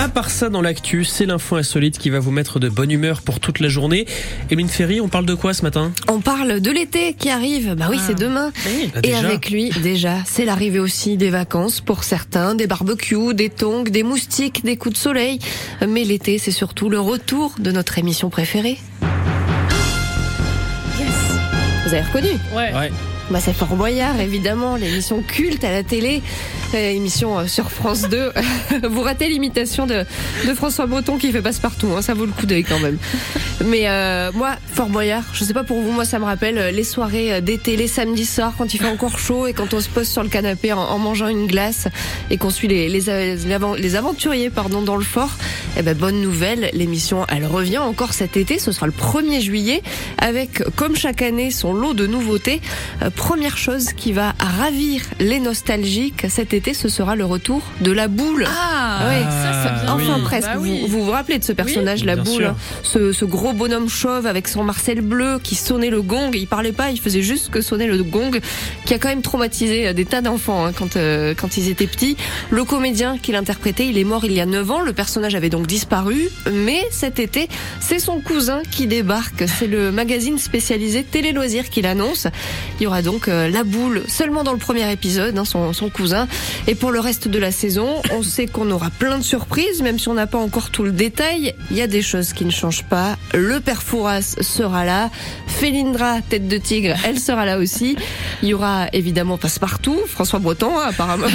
À part ça, dans l'actu, c'est l'info insolite qui va vous mettre de bonne humeur pour toute la journée. Emine Ferry, on parle de quoi ce matin ? On parle de l'été qui arrive. Bah oui, c'est demain. Oui, bah déjà. Et avec lui, déjà, c'est l'arrivée aussi des vacances pour certains, des barbecues, des tongs, des moustiques, des coups de soleil. Mais l'été, c'est surtout le retour de notre émission préférée. Yes. Vous avez reconnu ? Ouais. Bah c'est Fort Boyard, évidemment, l'émission culte à la télé, émission sur France 2. Vous ratez l'imitation de François Brotton qui fait Passepartout, hein, ça vaut le coup d'œil quand même. Mais moi, Fort Boyard, je sais pas pour vous, moi ça me rappelle les soirées d'été, les samedis soirs quand il fait encore chaud et quand on se pose sur le canapé en mangeant une glace et qu'on suit les aventuriers dans le fort. Eh ben bonne nouvelle, l'émission elle revient encore cet été, ce sera le 1er juillet avec comme chaque année son lot de nouveautés. Première chose qui va ravir les nostalgiques cet été, ce sera le retour de la boule. Presque. Bah oui. Vous vous rappelez de ce personnage, la boule, hein, ce gros bonhomme chauve avec son Marcel bleu qui sonnait le gong. Il parlait pas, il faisait juste que sonner le gong, qui a quand même traumatisé des tas d'enfants quand ils étaient petits. Le comédien qui l'interprétait, il est mort il y a 9 ans. Le personnage avait donc disparu, mais cet été, c'est son cousin qui débarque. C'est le magazine spécialisé Télé Loisirs qui l'annonce. Il y aura donc la boule seulement dans le premier épisode, hein, son cousin. Et pour le reste de la saison, on sait qu'on aura plein de surprises, même si on n'a pas encore tout le détail. Il y a des choses qui ne changent pas. Le Père Fouras sera là. Felindra, tête de tigre, elle sera là aussi. Il y aura évidemment Passepartout, François Brotton, hein, apparemment.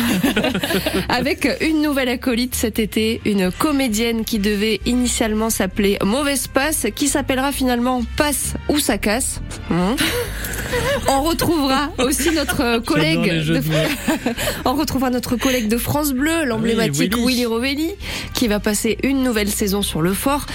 Avec une nouvelle acolyte cet été, une comédienne qui devait initialement s'appeler Mauvaise Passe, qui s'appellera finalement Passe ou ça casse. On retrouvera aussi notre collègue de France Bleu, l'emblématique Willy Rovelli, qui va passer une nouvelle saison sur le fort.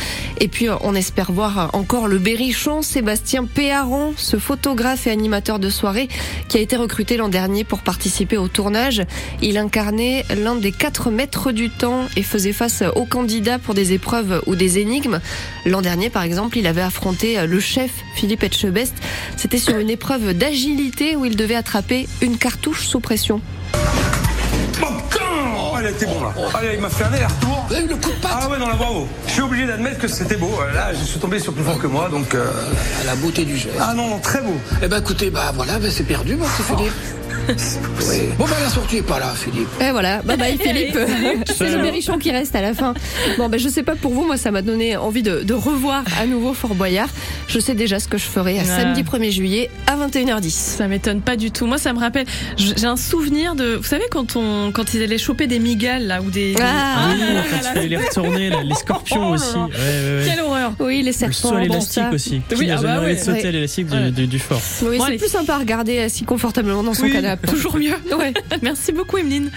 Et puis on espère voir encore le berrichon Sébastien Péharon, ce photographe et animateur de soirée qui a été recruté l'an dernier pour participer au tournage. Il incarnait l'un des 4 maîtres du temps et faisait face aux candidats pour des épreuves ou des énigmes. L'an dernier par exemple, il avait affronté le chef Philippe Etchebest. C'était sur une épreuve d'agilité où il devait attraper une cartouche sous pression. Oh putain ! Oh, elle était bonne là. Allez, il m'a fait un aller-retour. Vous avez eu le coup de patte ? Ah ouais, non, là, bravo. Je suis obligé d'admettre que c'était beau. Là, je suis tombé sur plus fort que moi, donc... La beauté du geste. Ah non, très beau. Eh ben écoutez, c'est perdu, moi, c'est Philippe. Oui. Bon, la sortie est pas là, Philippe. Et voilà, bye Philippe. C'est le berrichon qui reste à la fin. Je sais pas pour vous, moi ça m'a donné envie de revoir à nouveau Fort Boyard. Je sais déjà ce que je ferai samedi 1er juillet à 21h10. Ça m'étonne pas du tout. Moi ça me rappelle, j'ai un souvenir de, vous savez quand ils allaient choper des migales là ou des quand il fallait les retourner là, les scorpions aussi. Ouais. Quelle horreur. Oui, les serpents, le sol élastique aussi. Oui, les sauter élastiques du fort. Oui, c'est plus sympa à regarder assis confortablement dans son canapé. Toujours mieux. Ouais. Merci beaucoup, Emeline.